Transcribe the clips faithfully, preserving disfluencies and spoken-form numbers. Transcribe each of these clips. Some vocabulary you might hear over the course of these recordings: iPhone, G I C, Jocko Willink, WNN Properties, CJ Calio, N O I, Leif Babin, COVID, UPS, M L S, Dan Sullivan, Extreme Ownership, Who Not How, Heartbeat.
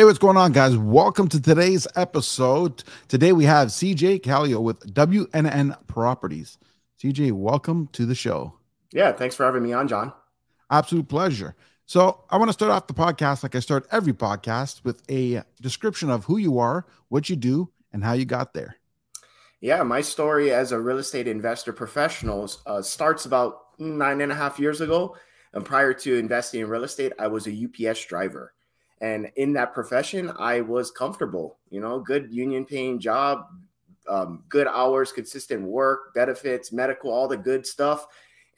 Hey, what's going on, guys? Welcome to today's episode. Today we have C J Calio with W N N Properties. C J, welcome to the show. Yeah, thanks for having me on, John. Absolute pleasure. So I want to start off the podcast like I start every podcast with a description of who you are, what you do, and how you got there. Yeah, my story as a real estate investor professional uh, starts about nine and a half years ago. And prior to investing in real estate, I was a U P S driver. And in that profession, I was comfortable, you know, good union paying job, um, good hours, consistent work, benefits, medical, all the good stuff.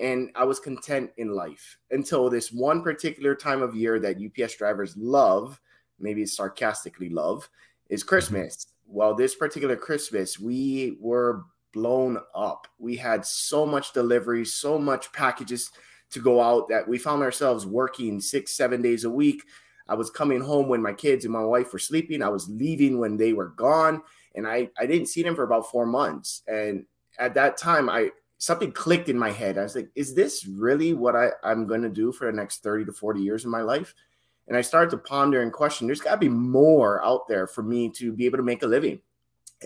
And I was content in life until this one particular time of year that U P S drivers love, maybe sarcastically love, is Christmas. Well, this particular Christmas, we were blown up. We had so much delivery, so much packages to go out that we found ourselves working six, seven days a week. I was coming home when my kids and my wife were sleeping. I was leaving when they were gone. And I, I didn't see them for about four months. And at that time, I something clicked in my head. I was like, is this really what I, I'm going to do for the next thirty to forty years of my life? And I started to ponder and question, there's got to be more out there for me to be able to make a living.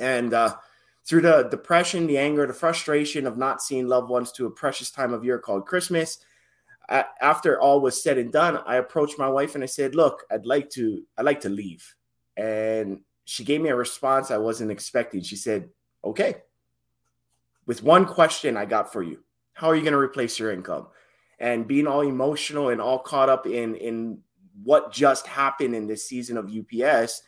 And uh, through the depression, the anger, the frustration of not seeing loved ones to a precious time of year called Christmas, after all was said and done, I approached my wife and I said, look, I'd like to, I'd like to leave. And she gave me a response I wasn't expecting. She said, okay, with one question I got for you, how are you going to replace your income? And being all emotional and all caught up in, in what just happened in this season of U P S,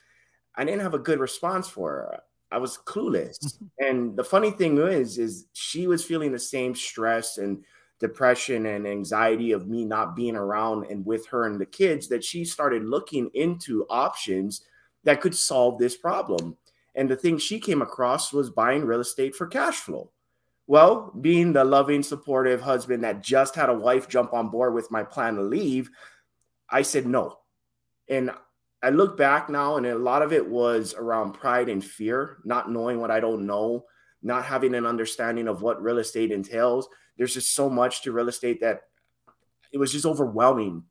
I didn't have a good response for her. I was clueless. And the funny thing is, is she was feeling the same stress and depression and anxiety of me not being around and with her and the kids, that she started looking into options that could solve this problem. And the thing she came across was buying real estate for cash flow. Well, being the loving, supportive husband that just had a wife jump on board with my plan to leave, I said no. And I look back now, and a lot of it was around pride and fear, not knowing what I don't know, not having an understanding of what real estate entails. There's just so much to real estate that it was just overwhelming.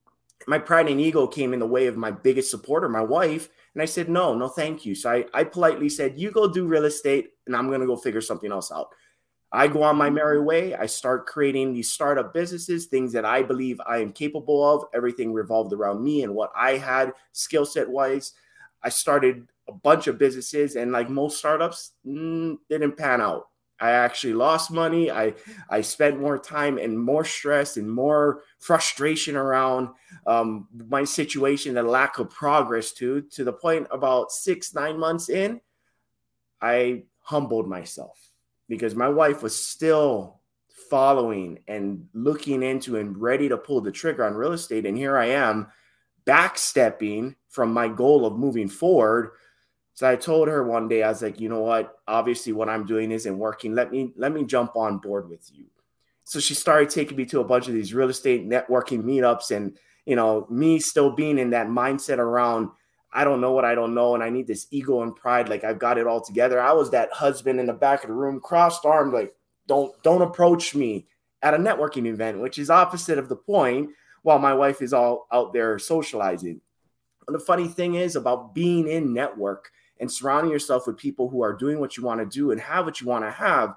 My pride and ego came in the way of my biggest supporter, my wife. And I said, no, no, thank you. So I, I politely said, you go do real estate and I'm going to go figure something else out. I go on my merry way. I start creating these startup businesses, things that I believe I am capable of. Everything revolved around me and what I had skill set wise. I started a bunch of businesses, and like most startups, mm, didn't pan out. I actually lost money. I, I spent more time and more stress and more frustration around um, my situation and lack of progress to, to the point about six, nine months in, I humbled myself because my wife was still following and looking into and ready to pull the trigger on real estate. And here I am backstepping from my goal of moving forward. So I told her one day, I was like, you know what? Obviously what I'm doing isn't working. Let me, let me jump on board with you. So she started taking me to a bunch of these real estate networking meetups, and, you know, me still being in that mindset around, I don't know what I don't know. And I need this ego and pride. Like I've got it all together. I was that husband in the back of the room, crossed armed, like don't, don't approach me at a networking event, which is opposite of the point, while my wife is all out there socializing. And the funny thing is about being in network and surrounding yourself with people who are doing what you want to do and have what you want to have,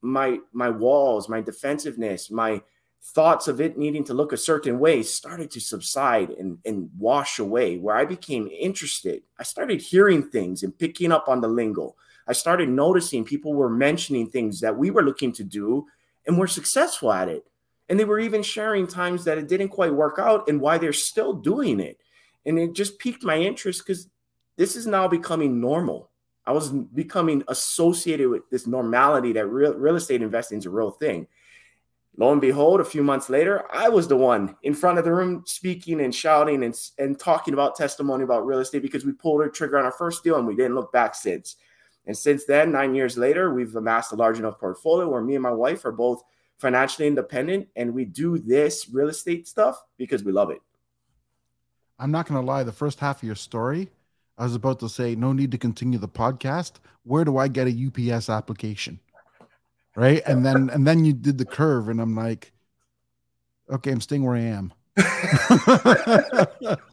my my walls, my defensiveness, my thoughts of it needing to look a certain way started to subside and, and wash away, where I became interested. I started hearing things and picking up on the lingo. I started noticing people were mentioning things that we were looking to do and were successful at it. And they were even sharing times that it didn't quite work out and why they're still doing it. And it just piqued my interest because this is now becoming normal. I was becoming associated with this normality that real, real estate investing is a real thing. Lo and behold, a few months later, I was the one in front of the room speaking and shouting and, and talking about testimony about real estate because we pulled our trigger on our first deal and we didn't look back since. And since then, nine years later, we've amassed a large enough portfolio where me and my wife are both financially independent, and we do this real estate stuff because we love it. I'm not going to lie. The first half of your story, I was about to say, no need to continue the podcast. Where do I get a U P S application? Right. And then, and then you did the curve, and I'm like, okay, I'm staying where I am.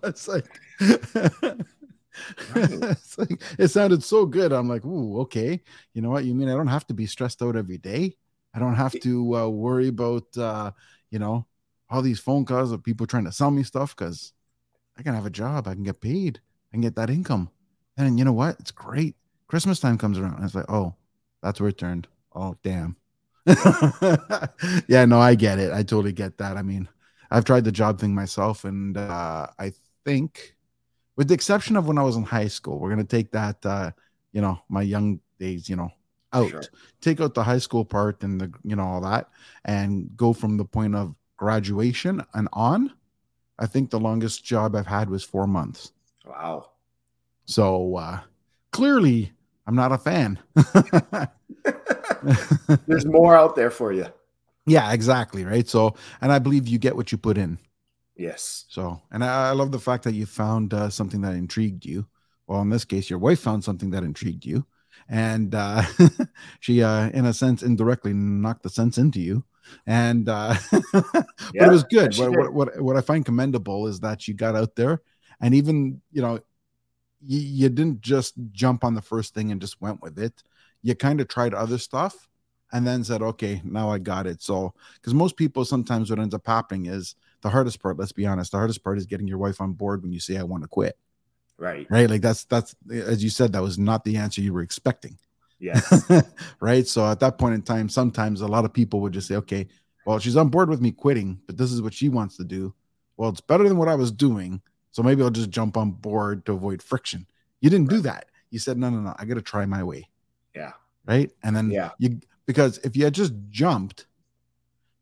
It's like, It's like, it sounded so good. I'm like, ooh, okay. You know what? You mean I don't have to be stressed out every day? I don't have to uh, worry about, uh, you know, all these phone calls of people trying to sell me stuff, because I can have a job. I can get paid. I can get that income. And you know what? It's great. Christmas time comes around. And it's like, oh, that's where it turned. Oh, damn. Yeah, no, I get it. I totally get that. I mean, I've tried the job thing myself. And uh, I think, with the exception of when I was in high school, we're going to take that, uh, you know, my young days, you know, out. Sure. Take out the high school part and the, you know, all that, and go from the point of graduation and on. I think the longest job I've had was four months. Wow. So uh, clearly I'm not a fan. There's more out there for you. Yeah, exactly. Right. So, and I believe you get what you put in. Yes. So, and I, I love the fact that you found uh, something that intrigued you. Well, in this case, your wife found something that intrigued you. And uh, she, uh, in a sense, indirectly knocked the sense into you. And uh, but yeah, it was good. What, what, what, what I find commendable is that you got out there, and even, you know, you, you didn't just jump on the first thing and just went with it. You kind of tried other stuff and then said, okay, now I got it. So, because most people, sometimes what ends up happening is the hardest part, let's be honest, the hardest part is getting your wife on board when you say, I want to quit. Right. Right. Like that's, that's, as you said, that was not the answer you were expecting. Yes. Right. So at that point in time, sometimes a lot of people would just say, okay, well, she's on board with me quitting, but this is what she wants to do. Well, it's better than what I was doing. So maybe I'll just jump on board to avoid friction. You didn't right. do that. You said, no, no, no, I got to try my way. Yeah. Right. And then yeah. you, because if you had just jumped,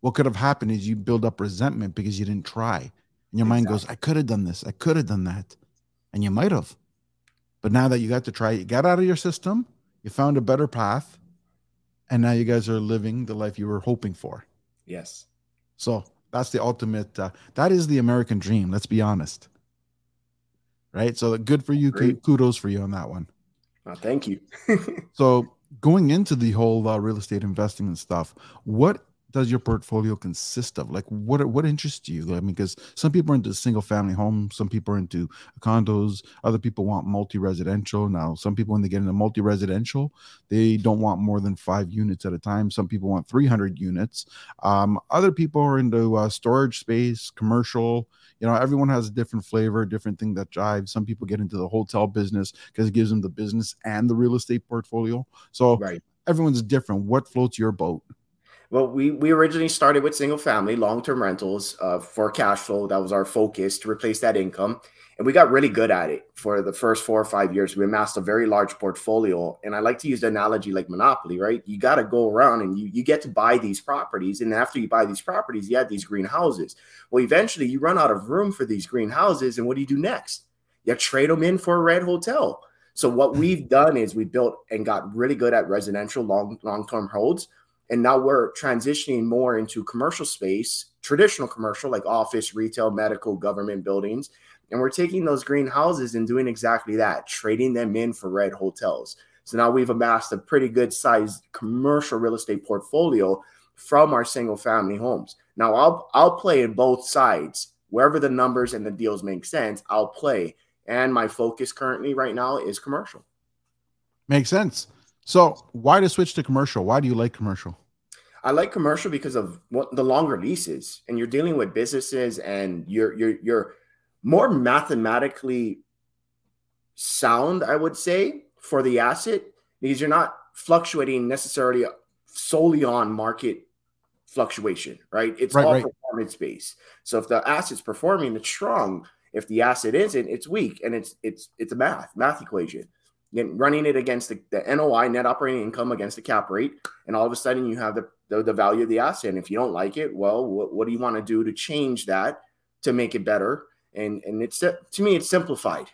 what could have happened is you build up resentment because you didn't try. And your exactly. mind goes, I could have done this. I could have done that. And you might have, but now that you got to try, you got out of your system, you found a better path, and now you guys are living the life you were hoping for. Yes. So that's the ultimate, uh, that is the American dream. Let's be honest. Right. So good for you. Great. Kudos for you on that one. Well, thank you. So going into the whole uh, real estate investing and stuff, what does your portfolio consist of? Like what, what interests you? I mean, because some people are into single family homes, some people are into condos, other people want multi-residential. Now, some people, when they get into multi-residential, they don't want more than five units at a time. Some people want three hundred units. Um, other people are into uh, storage space, commercial, you know, everyone has a different flavor, different thing that jives. Some people get into the hotel business because it gives them the business and the real estate portfolio. So right. everyone's different. What floats your boat? Well, we we originally started with single family, long-term rentals uh, for cash flow. That was our focus to replace that income. And we got really good at it for the first four or five years. We amassed a very large portfolio. And I like to use the analogy like Monopoly, right? You got to go around and you, you get to buy these properties. And after you buy these properties, you have these greenhouses. Well, eventually you run out of room for these greenhouses. And what do you do next? You trade them in for a red hotel. So what we've done is we built and got really good at residential long, long-term holds. And now we're transitioning more into commercial space, traditional commercial, like office, retail, medical, government buildings. And we're taking those greenhouses and doing exactly that, trading them in for red hotels. So now we've amassed a pretty good sized commercial real estate portfolio from our single family homes. Now I'll, I'll play in both sides, wherever the numbers and the deals make sense, I'll play. And my focus currently right now is commercial. Makes sense. So why to switch to commercial? Why do you like commercial? I like commercial because of what the longer leases, and you're dealing with businesses, and you're you're you're more mathematically sound, I would say, for the asset, because you're not fluctuating necessarily solely on market fluctuation, right? It's right, all right. performance based. So if the asset's performing, it's strong. If the asset isn't, it's weak, and it's it's it's a math math equation. Again, running it against the, the N O I, net operating income, against the cap rate. And all of a sudden you have the, the, the value of the asset. And if you don't like it, well, what, what do you want to do to change that to make it better? And, and it's, to me, it's simplified,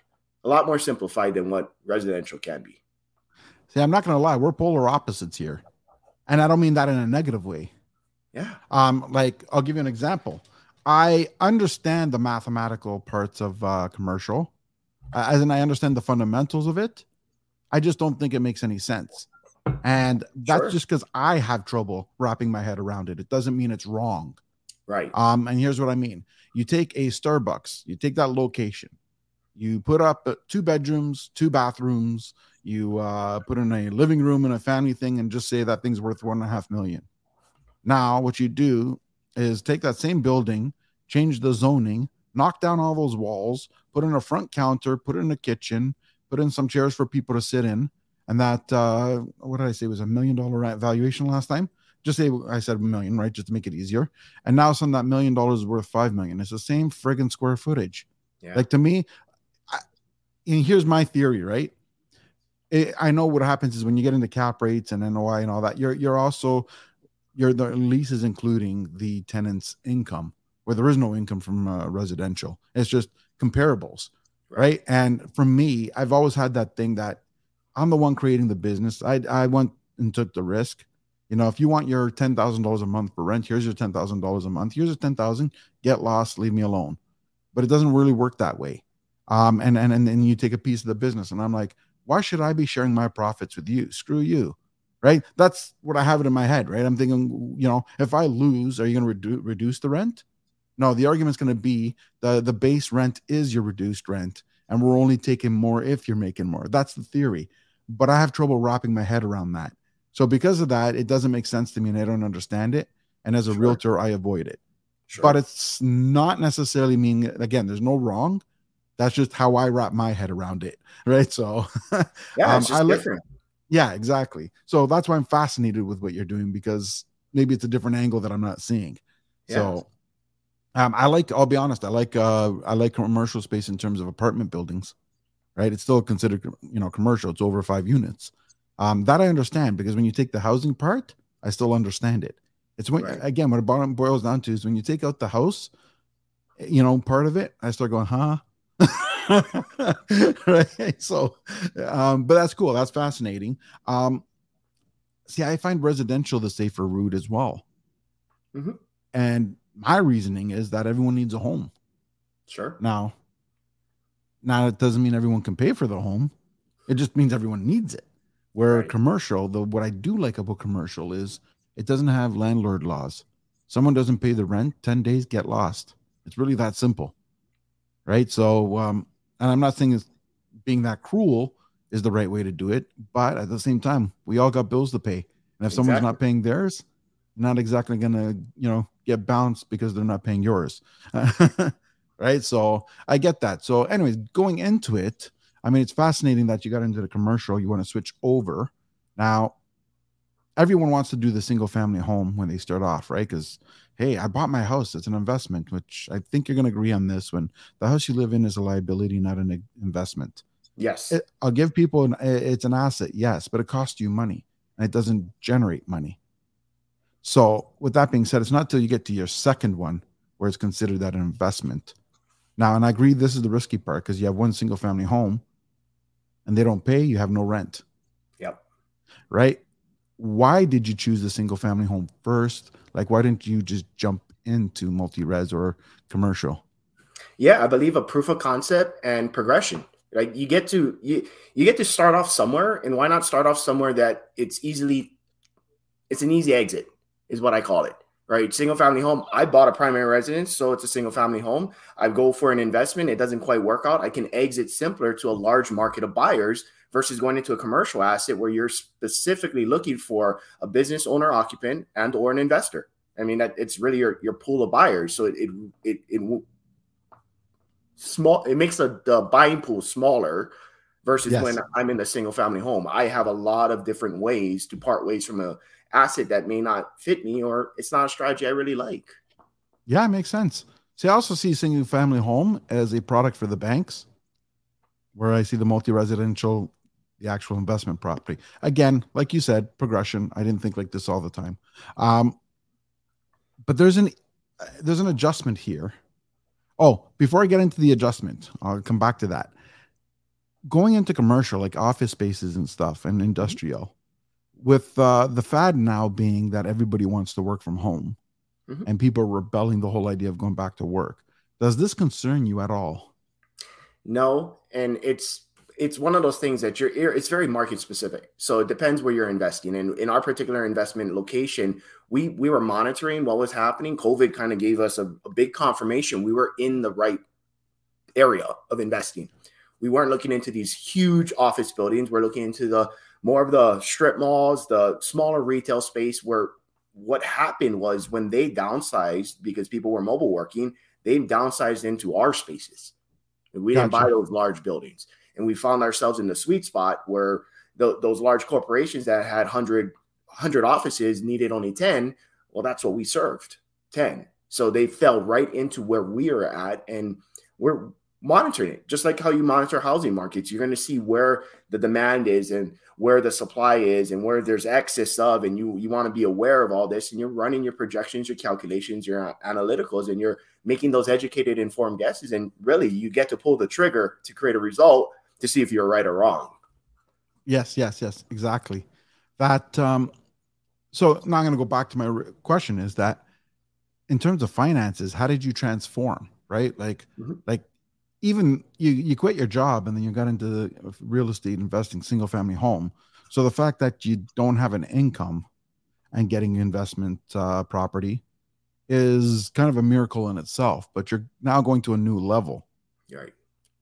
a lot more simplified than what residential can be. See, I'm not going to lie. We're polar opposites here. And I don't mean that in a negative way. Yeah. Um, like I'll give you an example. I understand the mathematical parts of uh, commercial, uh, as in I understand the fundamentals of it. I just don't think it makes any sense. And that's sure. just because I have trouble wrapping my head around it. It doesn't mean it's wrong. Right. Um, and here's what I mean. You take a Starbucks, you take that location, You put up two bedrooms, two bathrooms. You uh, put in a living room and a family thing and just say that thing's worth one and a half million. Now, what you do is take that same building, change the zoning, knock down all those walls, put in a front counter, put in a kitchen, put in some chairs for people to sit in. And that, uh, what did I say, was a million dollar valuation last time? Just say, I said a million, right? Just to make it easier. And now some of that million dollars is worth five million. It's the same friggin' square footage. Yeah. Like to me, I, and here's my theory, right? It, I know what happens is when you get into cap rates and N O I and all that, you're, you're also, you're the lease is including the tenant's income, where there is no income from uh, residential. It's just comparables, right. right? And for me, I've always had that thing that I'm the one creating the business. I I went and took the risk. You know, if you want your ten thousand dollars a month for rent, here's your ten thousand dollars a month. Here's your ten thousand dollars. Get lost. Leave me alone. But it doesn't really work that way. Um, and and and then you take a piece of the business. And I'm like, why should I be sharing my profits with you? Screw you, right? That's what I have it in my head, right? I'm thinking, you know, if I lose, are you going to redu- reduce the rent? No, the argument's going to be the, the base rent is your reduced rent. And we're only taking more if you're making more. That's the theory. But I have trouble wrapping my head around that. So because of that, it doesn't make sense to me and I don't understand it. And as a sure. realtor, I avoid it. Sure. But it's not necessarily mean, again, there's no wrong. That's just how I wrap my head around it. Right. So yeah, um, it's just I different. Li- yeah, exactly. So that's why I'm fascinated with what you're doing, because maybe it's a different angle that I'm not seeing. Yeah. So um, I like, I'll be honest. I like, uh, I like commercial space in terms of apartment buildings. Right. It's still considered, you know, commercial. It's over five units. Um, that I understand, because when you take the housing part, I still understand it. It's when, right. again, what it boils down to is when you take out the house, you know, part of it, I start going, huh? right. So, um, but that's cool. That's fascinating. Um, see, I find residential the safer route as well. Mm-hmm. And my reasoning is that everyone needs a home. Sure. Now, Now, it doesn't mean everyone can pay for the home. It just means everyone needs it. Where right. commercial, the, what I do like about commercial is it doesn't have landlord laws. Someone doesn't pay the rent, ten days, get lost. It's really that simple, right? So, um, and I'm not saying it's being that cruel is the right way to do it. But at the same time, we all got bills to pay. And if exactly. someone's not paying theirs, you're not exactly going to, you know, get bounced because they're not paying yours. Right. So I get that. So anyways, going into it, I mean, it's fascinating that you got into the commercial. You want to switch over. Now, everyone wants to do the single family home when they start off, right? Because, hey, I bought my house. It's an investment, which I think you're going to agree on this one. The house you live in is a liability, not an investment. Yes. It, I'll give people, an, it's an asset. Yes. But it costs you money and it doesn't generate money. So with that being said, it's not till you get to your second one where it's considered that an investment. Now, and I agree, this is the risky part, because you have one single family home and they don't pay, you have no rent. Yep. Right? Why did you choose the single family home first? Like, why didn't you just jump into multi-res or commercial? Yeah, I believe a proof of concept and progression. Like you get to you you get to start off somewhere, and why not start off somewhere that it's easily it's an easy exit, is what I call it. Right. Single family home. I bought a primary residence, so it's a single family home. I go for an investment. It doesn't quite work out. I can exit simpler to a large market of buyers versus going into a commercial asset where you're specifically looking for a business owner, occupant, and or an investor. I mean, that it's really your, your pool of buyers. So it it it, it small. It makes the, the buying pool smaller versus yes. when I'm in the single family home. I have a lot of different ways to part ways from a asset that may not fit me, or it's not a strategy I really like. Yeah, it makes sense. See, I also see single family home as a product for the banks, where I see the multi-residential, the actual investment property. Again, like you said, progression. I didn't think like this all the time. Um, but there's an there's an adjustment here. Oh, before I get into the adjustment, I'll come back to that. Going into commercial, like office spaces and stuff, and industrial, with uh, the fad now being that everybody wants to work from home mm-hmm. and people are rebelling the whole idea of going back to work. Does this concern you at all? No. And it's, it's one of those things that you're, it's very market specific. So it depends where you're investing. And in our particular investment location, we, we were monitoring what was happening. COVID kind of gave us a, a big confirmation we were in the right area of investing. We weren't looking into these huge office buildings. We're looking into the more of the strip malls, the smaller retail space, where what happened was when they downsized because people were mobile working, they downsized into our spaces. And we Gotcha. Didn't buy those large buildings. And we found ourselves in the sweet spot where the, those large corporations that had one hundred, one hundred offices needed only ten. Well, that's what we served, ten. So they fell right into where we are at, and we're monitoring it. Just like how you monitor housing markets, you're going to see where the demand is and where the supply is and where there's excess of, and you you want to be aware of all this, and you're running your projections, your calculations, your analyticals, and you're making those educated, informed guesses. And really, you get to pull the trigger to create a result to see if you're right or wrong. Yes, yes, yes, exactly. That. Um, so now I'm going to go back to my question is that, in terms of finances, how did you transform, right? Like, mm-hmm. like even you, you quit your job and then you got into the real estate investing, single family home. So the fact that you don't have an income and getting investment uh, property is kind of a miracle in itself, but you're now going to a new level. Right.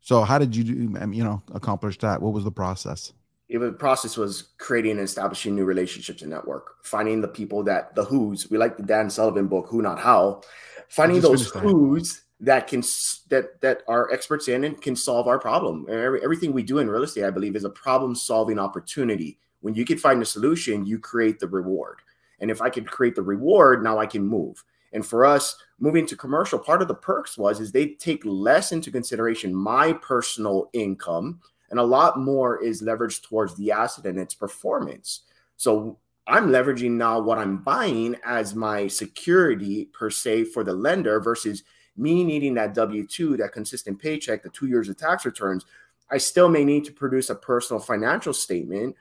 So how did you do, you know, accomplish that? What was the process? It was, the process was creating and establishing new relationships and network, finding the people that the who's, we like the Dan Sullivan book, Who Not How, finding those who's that can, that, that are experts in and can solve our problem. And every, everything we do in real estate, I believe, is a problem solving opportunity. When you can find a solution, you create the reward. And if I can create the reward, now I can move. And for us moving to commercial, part of the perks was, is they take less into consideration my personal income, and a lot more is leveraged towards the asset and its performance. So I'm leveraging now what I'm buying as my security per se for the lender versus me needing that W two, that consistent paycheck, the two years of tax returns. I still may need to produce a personal financial statement.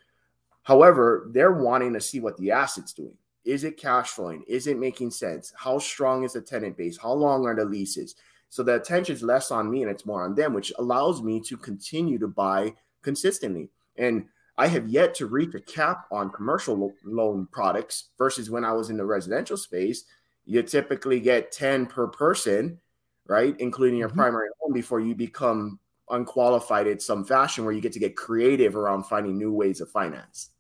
However, they're wanting to see what the asset's doing. Is it cash flowing? Is it making sense? How strong is the tenant base? How long are the leases? So the attention's less on me and it's more on them, which allows me to continue to buy consistently. And I have yet to reach a cap on commercial lo- loan products versus when I was in the residential space, you typically get ten per person, right? Including your mm-hmm. primary home before you become unqualified in some fashion where you get to get creative around finding new ways of finance.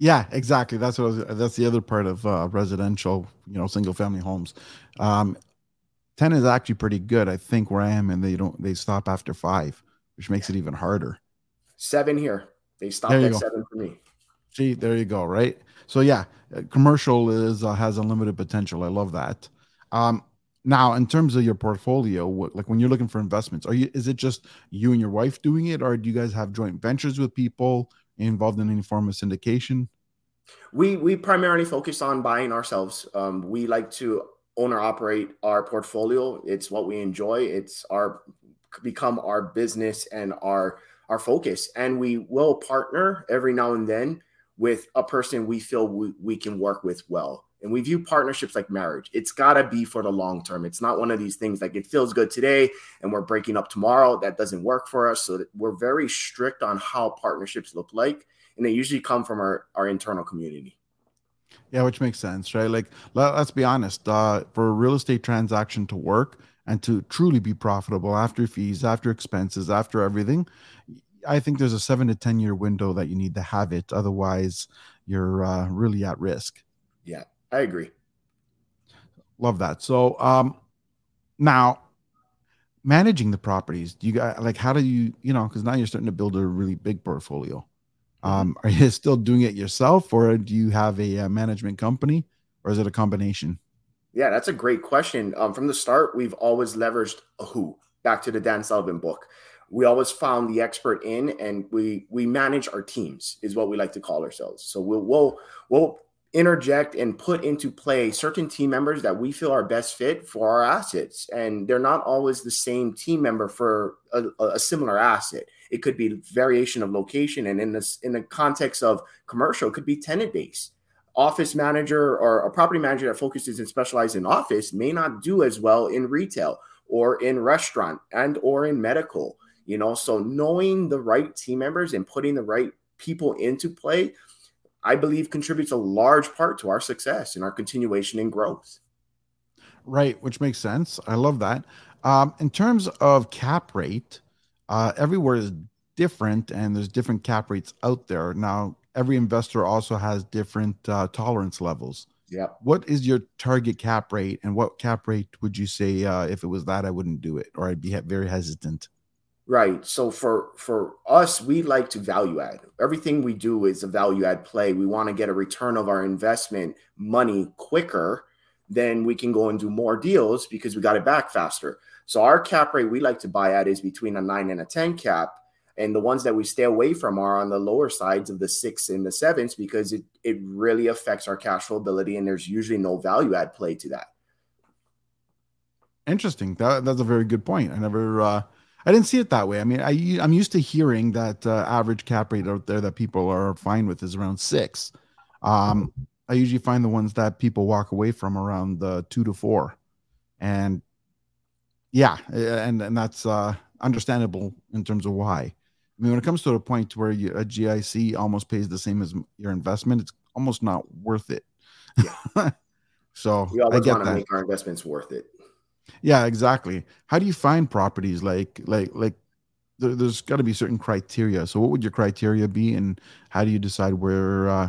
Yeah, exactly. That's what I was, that's the other part of uh, residential, you know, single family homes. Um, ten is actually pretty good. I think where I am, and they don't, they stop after five, which makes it even harder. Seven here. They stopped at go. seven for me. See, there you go. Right. So yeah, commercial is, uh, has unlimited potential. I love that. Um, now in terms of your portfolio, what, like when you're looking for investments, are you, is it just you and your wife doing it? Or do you guys have joint ventures with people involved in any form of syndication? We, we primarily focus on buying ourselves. Um, we like to own or operate our portfolio. It's what we enjoy. It's our become our business and our, our focus. And we will partner every now and then with a person we feel we, we can work with well. And we view partnerships like marriage. It's gotta be for the long term. It's not one of these things like it feels good today and we're breaking up tomorrow. That doesn't work for us. So we're very strict on how partnerships look like. And they usually come from our, our internal community. Yeah, which makes sense, right? Like, let, let's be honest, uh, for a real estate transaction to work and to truly be profitable after fees, after expenses, after everything, I think there's a seven to ten year window that you need to have it. Otherwise, you're uh, really at risk. Yeah, I agree. Love that. So um, now managing the properties, do you guys, like, how do you, you know, because now you're starting to build a really big portfolio. Um, are you still doing it yourself, or do you have a, a management company, or is it a combination? Yeah, that's a great question. Um, from the start, we've always leveraged a who, back to the Dan Sullivan book. We always found the expert in, and we, we manage our teams is what we like to call ourselves. So we'll, we'll, we'll interject and put into play certain team members that we feel are best fit for our assets. And they're not always the same team member for a, a similar asset. It could be variation of location. And in this, in the context of commercial, it could be tenant base. Office manager or a property manager that focuses and specializes in office may not do as well in retail or in restaurant and or in medical, you know, so knowing the right team members and putting the right people into play, I believe contributes a large part to our success and our continuation and growth. Right. Which makes sense. I love that. Um, in terms of cap rate, Uh, everywhere is different, and there's different cap rates out there. Now, every investor also has different uh, tolerance levels. Yeah. What is your target cap rate, and what cap rate would you say uh, if it was that I wouldn't do it, or I'd be very hesitant? Right. So for for us, we like to value add. Everything we do is a value add play. We want to get a return of our investment money quicker than we can go and do more deals because we got it back faster. So our cap rate we like to buy at is between a nine and a ten cap. And the ones that we stay away from are on the lower sides of the six and the sevens because it, it really affects our cash flow ability, and there's usually no value add play to that. Interesting. That, that's a very good point. I never, uh, I didn't see it that way. I mean, I, I'm used to hearing that uh, average cap rate out there that people are fine with is around six. Um, I usually find the ones that people walk away from around the two to four. And yeah, and, and that's uh, understandable in terms of why. I mean, when it comes to a point where you, a G I C almost pays the same as your investment, it's almost not worth it. Yeah. So we always I get want to that. Make our investments worth it. Yeah, exactly. How do you find properties? Like, like, like, there, there's got to be certain criteria. So, what would your criteria be, and how do you decide where, uh,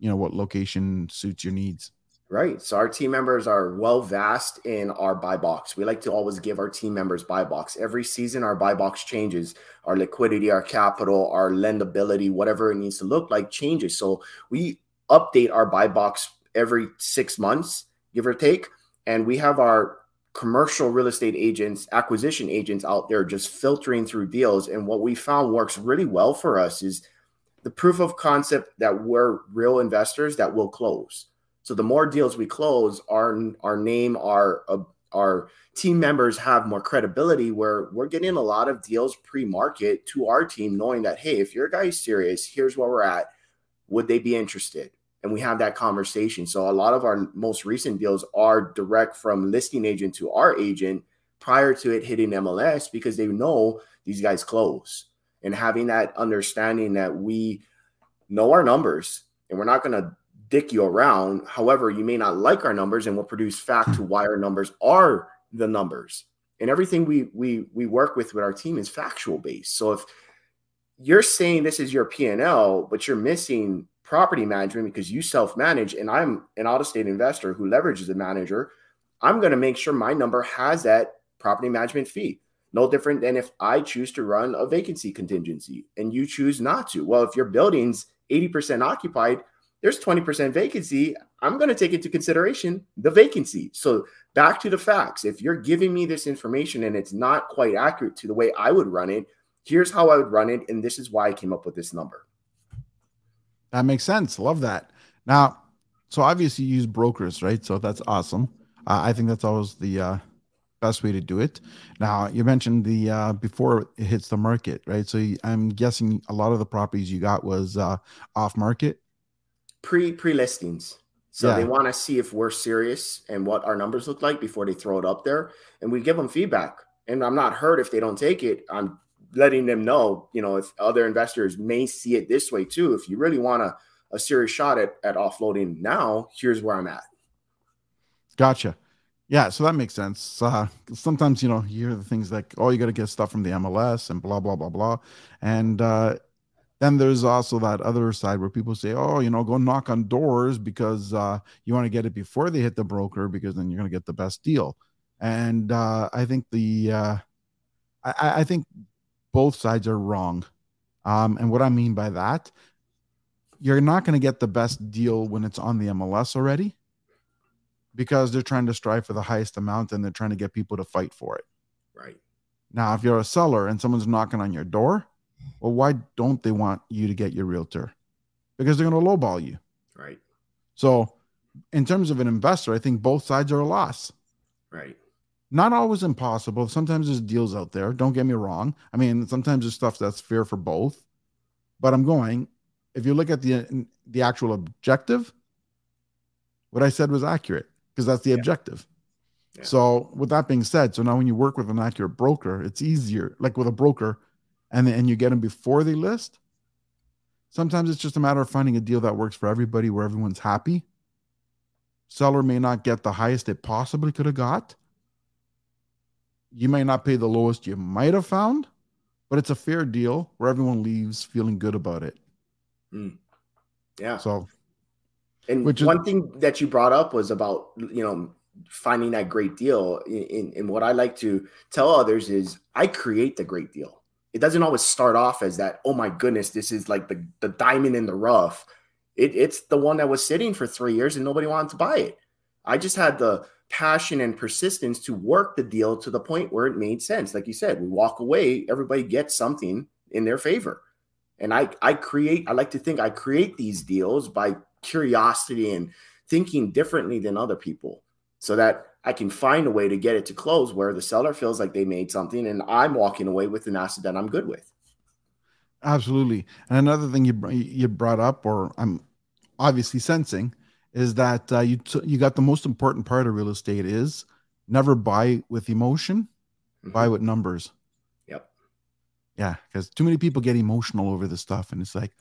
you know, what location suits your needs? Right. So our team members are well versed in our buy box. We like to always give our team members buy box. Every season, our buy box changes. Our liquidity, our capital, our lendability, whatever it needs to look like changes. So we update our buy box every six months, give or take. And we have our commercial real estate agents, acquisition agents out there just filtering through deals. And what we found works really well for us is the proof of concept that we're real investors that will close. So the more deals we close, our our name, our uh, our team members have more credibility where we're getting a lot of deals pre-market to our team, knowing that, hey, if your guy's serious, here's where we're at. Would they be interested? And we have that conversation. So a lot of our most recent deals are direct from listing agent to our agent prior to it hitting M L S because they know these guys close. And having that understanding that we know our numbers and we're not going to dick you around. However, you may not like our numbers, and we'll produce fact to why our numbers are the numbers. And everything we we we work with with our team is factual based. So if you're saying this is your P and L, but you're missing property management because you self-manage, and I'm an out-of-state investor who leverages a manager, I'm going to make sure my number has that property management fee. No different than if I choose to run a vacancy contingency and you choose not to. Well, if your building's eighty percent occupied, there's twenty percent vacancy, I'm going to take into consideration the vacancy. So back to the facts. If you're giving me this information and it's not quite accurate to the way I would run it, here's how I would run it. And this is why I came up with this number. That makes sense. Love that. Now, so obviously you use brokers, right? So that's awesome. Uh, I think that's always the uh, best way to do it. Now, you mentioned the uh, before it hits the market, right? So you, I'm guessing a lot of the properties you got was uh, off market. Pre pre listings. So yeah. They want to see if we're serious and what our numbers look like before they throw it up there. And we give them feedback, and I'm not hurt if they don't take it. I'm letting them know, you know, if other investors may see it this way too, if you really want a, a serious shot at, at offloading now, here's where I'm at. Gotcha. Yeah. So that makes sense. Uh, sometimes, you know, you hear the things like, oh, you got to get stuff from the M L S and blah, blah, blah, blah. And, uh, then there's also that other side where people say, oh, you know, go knock on doors because uh, you want to get it before they hit the broker because then you're going to get the best deal. And uh, I think the uh, I, I think both sides are wrong. Um, and what I mean by that, you're not going to get the best deal when it's on the M L S already because they're trying to strive for the highest amount and they're trying to get people to fight for it. Right. Now, if you're a seller and someone's knocking on your door, well, why don't they want you to get your realtor? Because they're going to lowball you. Right. So in terms of an investor, I think both sides are a loss. Right. Not always impossible. Sometimes there's deals out there. Don't get me wrong. I mean, sometimes there's stuff that's fair for both. But I'm going, if you look at the the actual objective, what I said was accurate because that's the yeah. objective. Yeah. So with that being said, so now when you work with an accurate broker, it's easier. Like with a broker, And, and you get them before they list. Sometimes it's just a matter of finding a deal that works for everybody where everyone's happy. Seller may not get the highest it possibly could have got. You may not pay the lowest you might have found, but it's a fair deal where everyone leaves feeling good about it. Mm. Yeah. So, and which one is, thing that you brought up was about, you know, finding that great deal. And what I like to tell others is I create the great deal. It doesn't always start off as that, oh my goodness, this is like the, the diamond in the rough. It, it's the one that was sitting for three years and nobody wanted to buy it. I just had the passion and persistence to work the deal to the point where it made sense. Like you said, we walk away, everybody gets something in their favor. And I, I create, I like to think I create these deals by curiosity and thinking differently than other people so that I can find a way to get it to close where the seller feels like they made something and I'm walking away with an asset that I'm good with. Absolutely. And another thing you you brought up, or I'm obviously sensing, is that uh, you t- you got the most important part of real estate is never buy with emotion, mm-hmm. buy with numbers. Yep. Yeah, because too many people get emotional over this stuff, and it's like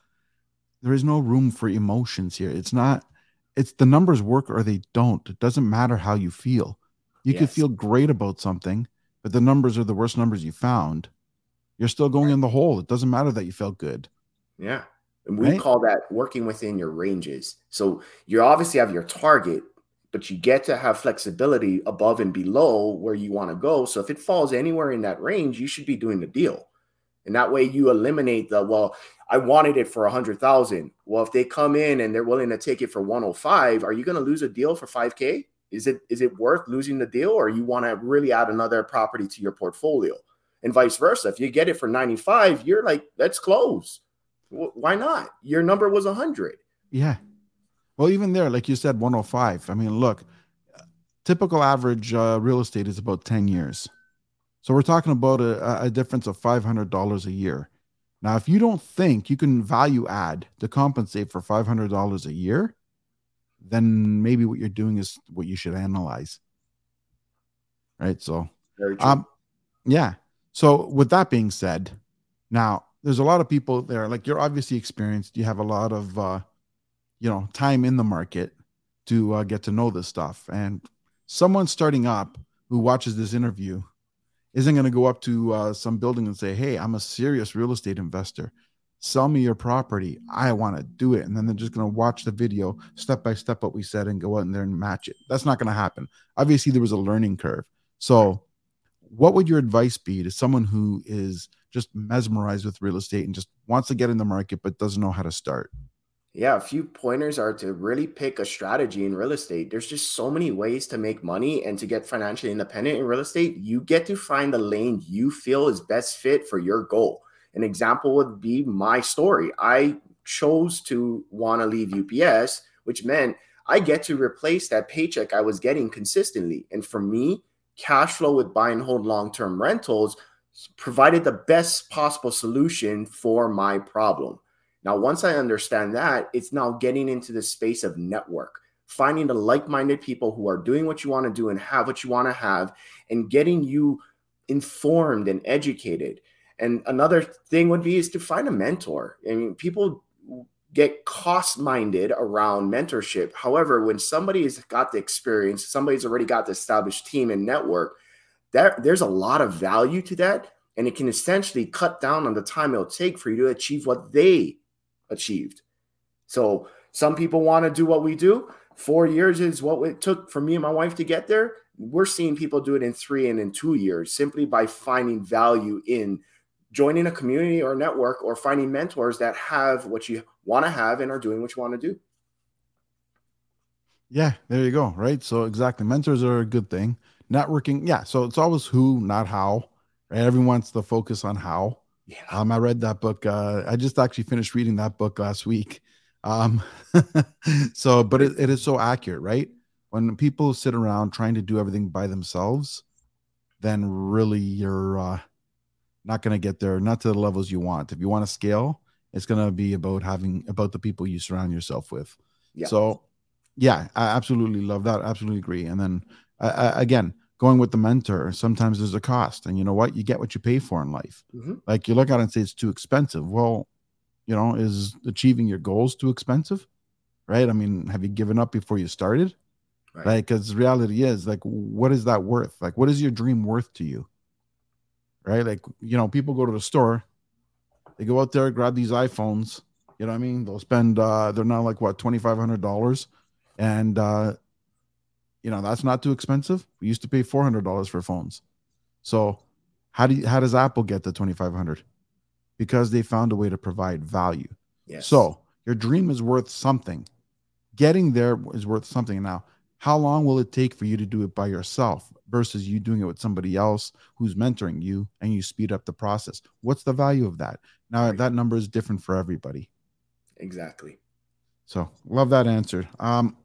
there is no room for emotions here. It's not. It's the numbers work or they don't. It doesn't matter how you feel. You yes. can feel great about something, but the numbers are the worst numbers you found. You're still going in the hole. It doesn't matter that you felt good. Yeah. And we right? call that working within your ranges. So you obviously have your target, but you get to have flexibility above and below where you want to go. So if it falls anywhere in that range, you should be doing the deal. And that way you eliminate the, well, I wanted it for a hundred thousand. Well, if they come in and they're willing to take it for one oh five, are you going to lose a deal for five K? Is it, is it worth losing the deal? Or you want to really add another property to your portfolio? And vice versa. If you get it for ninety-five, you're like, let's close. W- why not? Your number was one hundred. Yeah. Well, even there, like you said, one oh five. I mean, look, typical average uh, real estate is about ten years. So we're talking about a, a difference of five hundred dollars a year. Now, if you don't think you can value add to compensate for five hundred dollars a year, then maybe what you're doing is what you should analyze. Right. So, Very true. um, yeah. So with that being said, now there's a lot of people there, like you're obviously experienced. You have a lot of, uh, you know, time in the market to uh, get to know this stuff. And someone starting up who watches this interview isn't going to go up to uh, some building and say, hey, I'm a serious real estate investor. Sell me your property. I want to do it. And then they're just going to watch the video step by step what we said and go out in there and match it. That's not going to happen. Obviously, there was a learning curve. So what would your advice be to someone who is just mesmerized with real estate and just wants to get in the market, but doesn't know how to start? Yeah. A few pointers are to really pick a strategy in real estate. There's just so many ways to make money and to get financially independent in real estate. You get to find the lane you feel is best fit for your goal. An example would be my story. I chose to want to leave U P S, which meant I get to replace that paycheck I was getting consistently. And for me, cash flow with buy and hold long-term rentals provided the best possible solution for my problem. Now, once I understand that, it's now getting into the space of network, finding the like-minded people who are doing what you want to do and have what you want to have, and getting you informed and educated. And another thing would be is to find a mentor. I mean, people get cost-minded around mentorship. However, when somebody has got the experience, somebody's already got the established team and network, that there's a lot of value to that. And it can essentially cut down on the time it'll take for you to achieve what they achieved. So some people want to do what we do. Four years is what it took for me and my wife to get there. We're seeing people do it in three and in two years simply by finding value in joining a community or network or finding mentors that have what you want to have and are doing what you want to do. Yeah, there you go. Right. So exactly. Mentors are a good thing. Networking. Yeah. So it's always who, not how. Right? Everyone wants to focus on how. Yeah. Um, I read that book. Uh, I just actually finished reading that book last week. Um, so, but it, it is so accurate, right? When people sit around trying to do everything by themselves, then really you're, uh, not going to get there, not to the levels you want. If you want to scale, it's going to be about having about the people you surround yourself with. Yeah. So yeah, I absolutely love that. Absolutely agree. And then uh, again, going with the mentor, sometimes there's a cost, and you know what, you get what you pay for in life. Mm-hmm. Like you look at it and say, it's too expensive. Well, you know, is achieving your goals too expensive? Right. I mean, have you given up before you started? Right. Like, cause reality is like, what is that worth? Like, what is your dream worth to you? right? Like, you know, people go to the store, they go out there, grab these iPhones, you know what I mean? They'll spend, uh, they're not like, what, twenty-five hundred dollars. And, uh, you know, that's not too expensive. We used to pay four hundred dollars for phones. So how do you, how does Apple get the twenty-five hundred? Because they found a way to provide value. Yes. So your dream is worth something. Getting there is worth something. Now, how long will it take for you to do it by yourself versus you doing it with somebody else who's mentoring you, and you speed up the process? What's the value of that? Now, right. That number is different for everybody. Exactly. So love that answer. Um,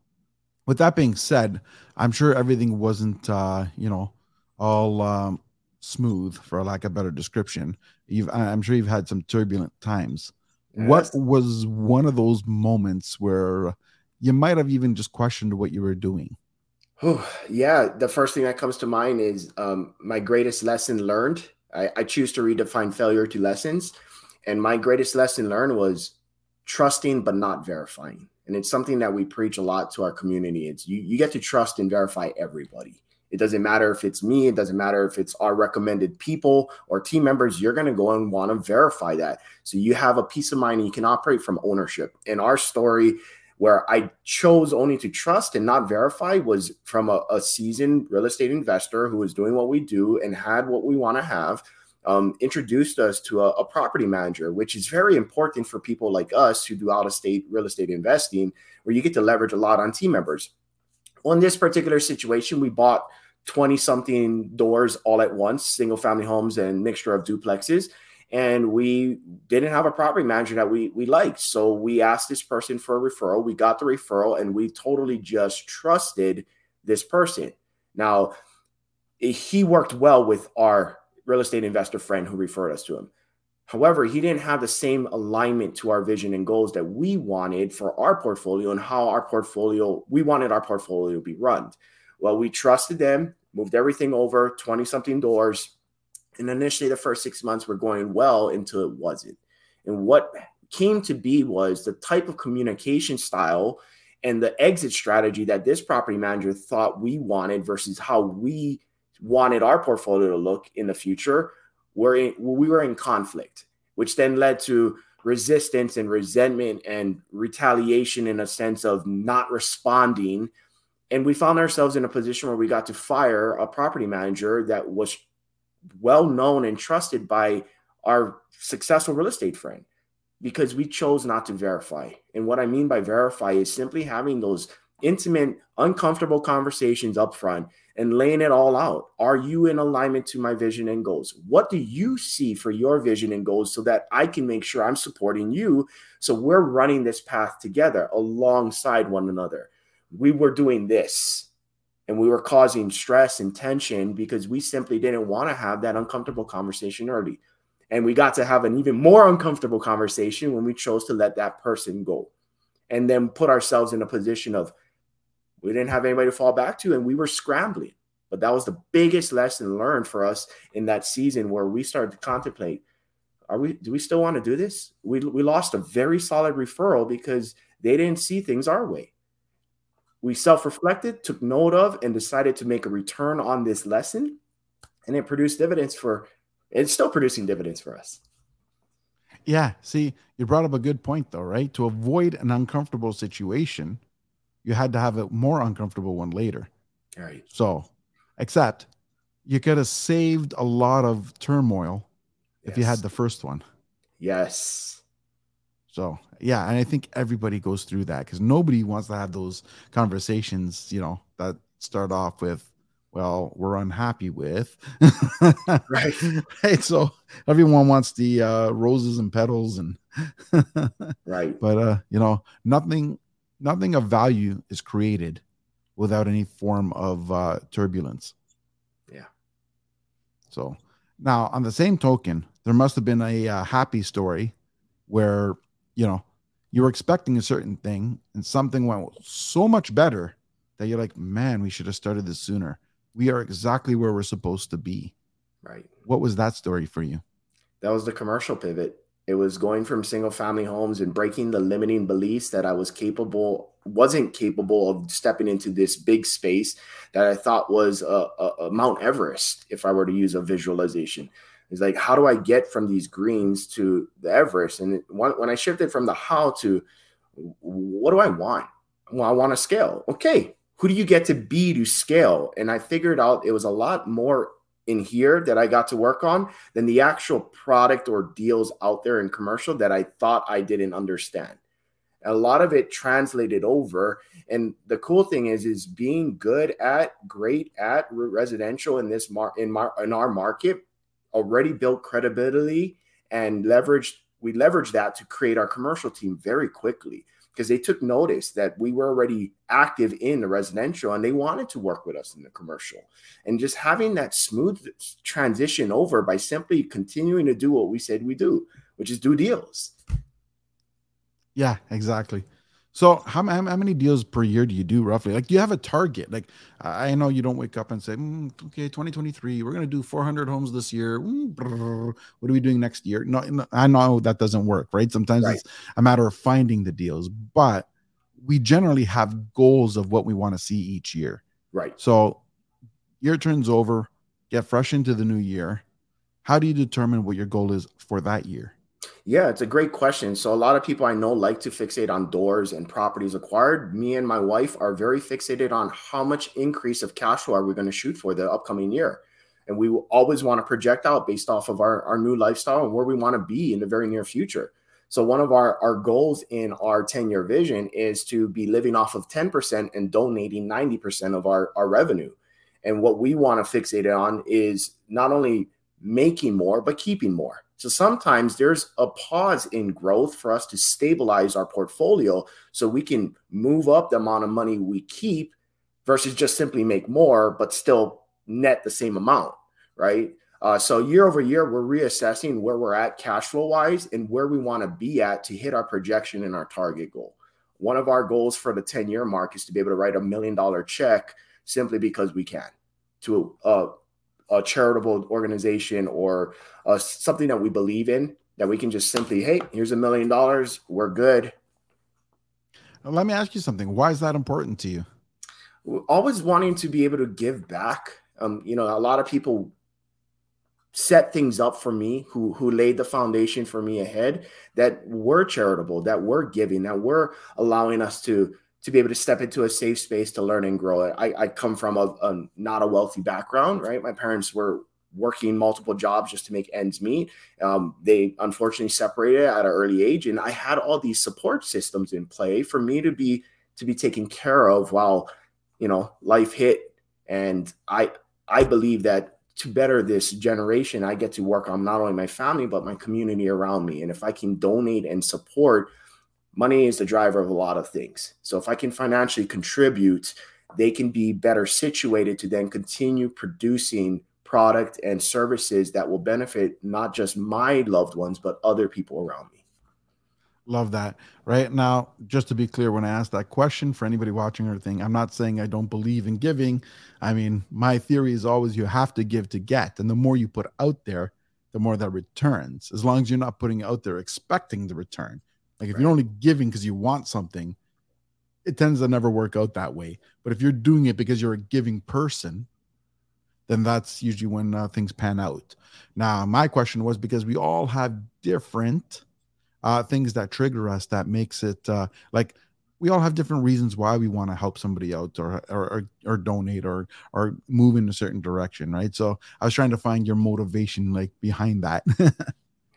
with that being said, I'm sure everything wasn't, uh, you know, all um, smooth, for lack of a better description. You've, I'm sure you've had some turbulent times. Yes. What was one of those moments where you might have even just questioned what you were doing? Oh, yeah. The first thing that comes to mind is um, my greatest lesson learned. I, I choose to redefine failure to lessons. And my greatest lesson learned was trusting, but not verifying. And it's something that we preach a lot to our community. It's you, you get to trust and verify everybody. It doesn't matter if it's me. It doesn't matter if it's our recommended people or team members. You're going to go and want to verify that. So you have a peace of mind and you can operate from ownership. And our story, where I chose only to trust and not verify, was from a, a seasoned real estate investor who was doing what we do and had what we want to have, um, introduced us to a, a property manager, which is very important for people like us who do out-of-state real estate investing, where you get to leverage a lot on team members. Well, in this particular situation, we bought twenty-something doors all at once, single-family homes and mixture of duplexes. And we didn't have a property manager that we we liked. So we asked this person for a referral. We got the referral, and we totally just trusted this person. Now, he worked well with our real estate investor friend who referred us to him. However, he didn't have the same alignment to our vision and goals that we wanted for our portfolio and how our portfolio, we wanted our portfolio to be run. Well, we trusted them, moved everything over, twenty-something doors. And initially, the first six months were going well until it wasn't. And what came to be was the type of communication style and the exit strategy that this property manager thought we wanted versus how we wanted our portfolio to look in the future, where it, we were in conflict, which then led to resistance and resentment and retaliation in a sense of not responding. And we found ourselves in a position where we got to fire a property manager that was well-known and trusted by our successful real estate friend, because we chose not to verify. And what I mean by verify is simply having those intimate, uncomfortable conversations up front and laying it all out. Are you in alignment to my vision and goals? What do you see for your vision and goals so that I can make sure I'm supporting you? So we're running this path together alongside one another. We were doing this, and we were causing stress and tension because we simply didn't want to have that uncomfortable conversation early. And we got to have an even more uncomfortable conversation when we chose to let that person go, and then put ourselves in a position of we didn't have anybody to fall back to, and we were scrambling. But that was the biggest lesson learned for us in that season, where we started to contemplate, are we, do we still want to do this? We, we lost a very solid referral because they didn't see things our way. We self-reflected, took note of, and decided to make a return on this lesson, and it produced dividends for, it's still producing dividends for us. Yeah. See, you brought up a good point though, right? To avoid an uncomfortable situation, you had to have a more uncomfortable one later. All right. So, except you could have saved a lot of turmoil yes. if you had the first one. Yes. So, yeah, and I think everybody goes through that, because nobody wants to have those conversations, you know, that start off with, well, we're unhappy with. Right. Right. So everyone wants the uh, roses and petals and right. But, uh, you know, nothing, nothing of value is created without any form of uh, turbulence. Yeah. So now, on the same token, there must have been a uh, happy story where, you know, you were expecting a certain thing and something went so much better that you're like, man, we should have started this sooner. We are exactly where we're supposed to be. Right. What was that story for you? That was the commercial pivot. It was going from single family homes and breaking the limiting beliefs that I was capable, wasn't capable of stepping into this big space that I thought was a, a, a Mount Everest, if I were to use a visualization. is like, how do I get from these greens to the Everest? And when I shifted from the how to what do I want? Well, I want to scale. Okay. Who do you get to be to scale? And I figured out it was a lot more in here that I got to work on than the actual product or deals out there in commercial that I thought I didn't understand. A lot of it translated over. And the cool thing is, is being good at, great at residential in this mar- in, mar- in our market already built credibility and leveraged. We leveraged that to create our commercial team very quickly because they took notice that we were already active in the residential and they wanted to work with us in the commercial. And just having that smooth transition over by simply continuing to do what we said we do, which is do deals. Yeah, exactly. So how, how many deals per year do you do roughly? Like, do you have a target? Like, I know you don't wake up and say, mm, okay, twenty twenty-three, we're going to do four hundred homes this year. Mm, brr, what are we doing next year? No, no, I know that doesn't work, right? Sometimes right. It's a matter of finding the deals, but we generally have goals of what we want to see each year. Right. So year turns over, get fresh into the new year. How do you determine what your goal is for that year? Yeah, it's a great question. So a lot of people I know like to fixate on doors and properties acquired. Me and my wife are very fixated on how much increase of cash flow are we going to shoot for the upcoming year. And we will always want to project out based off of our, our new lifestyle and where we want to be in the very near future. So one of our, our goals in our ten-year vision is to be living off of ten percent and donating ninety percent of our, our revenue. And what we want to fixate on is not only making more, but keeping more. So sometimes there's a pause in growth for us to stabilize our portfolio so we can move up the amount of money we keep versus just simply make more, but still net the same amount, right? Uh, so year over year, we're reassessing where we're at cash flow wise and where we want to be at to hit our projection and our target goal. One of our goals for the ten-year mark is to be able to write a million dollar check simply because we can to uh a charitable organization or uh, something that we believe in that we can just simply, hey, here's a million dollars. We're good. Let me ask you something. Why is that important to you? Always wanting to be able to give back. Um, you know, a lot of people set things up for me who, who laid the foundation for me ahead that were charitable, that were giving, that were allowing us to to be able to step into a safe space to learn and grow. I, I come from a, a not a wealthy background, right? My parents were working multiple jobs just to make ends meet. Um, they unfortunately separated at an early age, and I had all these support systems in play for me to be to be taken care of while, you know, life hit. And I I believe that to better this generation, I get to work on not only my family but my community around me. And if I can donate and support. Money is the driver of a lot of things. So if I can financially contribute, they can be better situated to then continue producing product and services that will benefit not just my loved ones, but other people around me. Love that. Right now, just to be clear, when I asked that question for anybody watching or thing, I'm not saying I don't believe in giving. I mean, my theory is always you have to give to get. And the more you put out there, the more that returns, as long as you're not putting out there expecting the return. Like if right. You're only giving because you want something, it tends to never work out that way. But if you're doing it because you're a giving person, then that's usually when uh, things pan out. Now, my question was because we all have different uh, things that trigger us that makes it uh, like we all have different reasons why we want to help somebody out or, or or or donate or or move in a certain direction, right? So I was trying to find your motivation like behind that.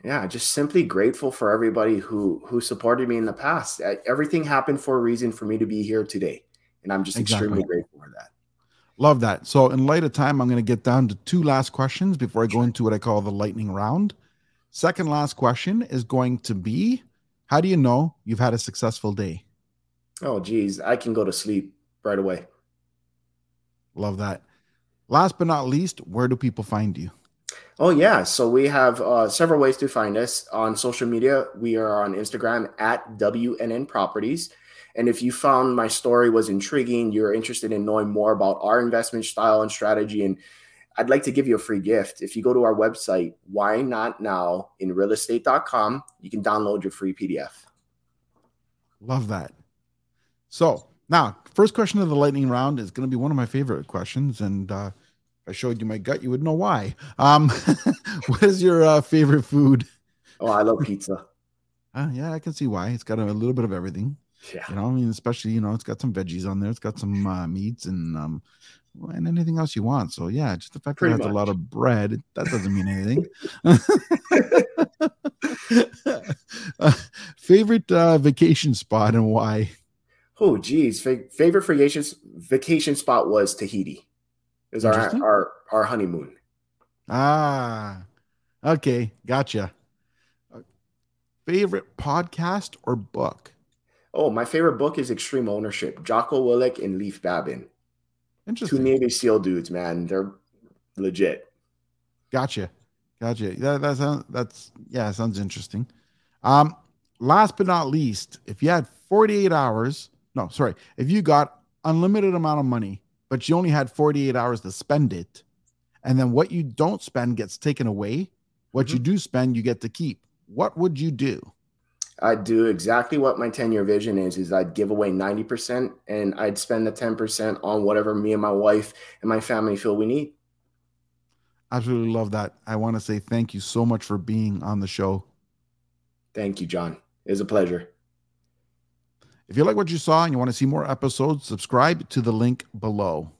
Yeah, just simply grateful for everybody who who supported me in the past. Everything happened for a reason for me to be here today. And I'm just exactly. extremely grateful for that. Love that. So in light of time, I'm going to get down to two last questions before I go into what I call the lightning round. Second last question is going to be, how do you know you've had a successful day? Oh, geez, I can go to sleep right away. Love that. Last but not least, where do people find you? Oh, yeah. So we have uh, several ways to find us on social media. We are on Instagram at W N N Properties. And if you found my story was intriguing, you're interested in knowing more about our investment style and strategy, and I'd like to give you a free gift. If you go to our website, why not now in real estate dot com, you can download your free P D F. Love that. So now, first question of the lightning round is going to be one of my favorite questions. And uh, If I showed you my gut, you would know why. Um, what is your uh, favorite food? Oh, I love pizza. Uh, yeah, I can see why. It's got a, a little bit of everything. Yeah. You know, I mean, especially, you know, it's got some veggies on there. It's got some uh, meats and um, and anything else you want. So, yeah, just the fact Pretty that it has much. a lot of bread, that doesn't mean anything. uh, favorite uh, vacation spot and why? Oh, geez. Fa- favorite vacation, vacation spot was Tahiti. It was our, our, our honeymoon. Ah, okay. Gotcha. Favorite podcast or book? Oh, my favorite book is Extreme Ownership. Jocko Willink and Leif Babin. Interesting. Two Navy SEAL dudes, man. They're legit. Gotcha. Gotcha. Yeah, that sounds, that's, yeah, sounds interesting. Um, last but not least, if you had forty-eight hours, no, sorry, if you got unlimited amount of money, but you only had forty-eight hours to spend it, and then what you don't spend gets taken away, what mm-hmm. you do spend, you get to keep, what would you do? I'd do exactly what my ten-year vision is, is I'd give away ninety percent and I'd spend the ten percent on whatever me and my wife and my family feel we need. Absolutely love that. I want to say thank you so much for being on the show. Thank you, John. It was a pleasure. If you like what you saw and you want to see more episodes, subscribe to the link below.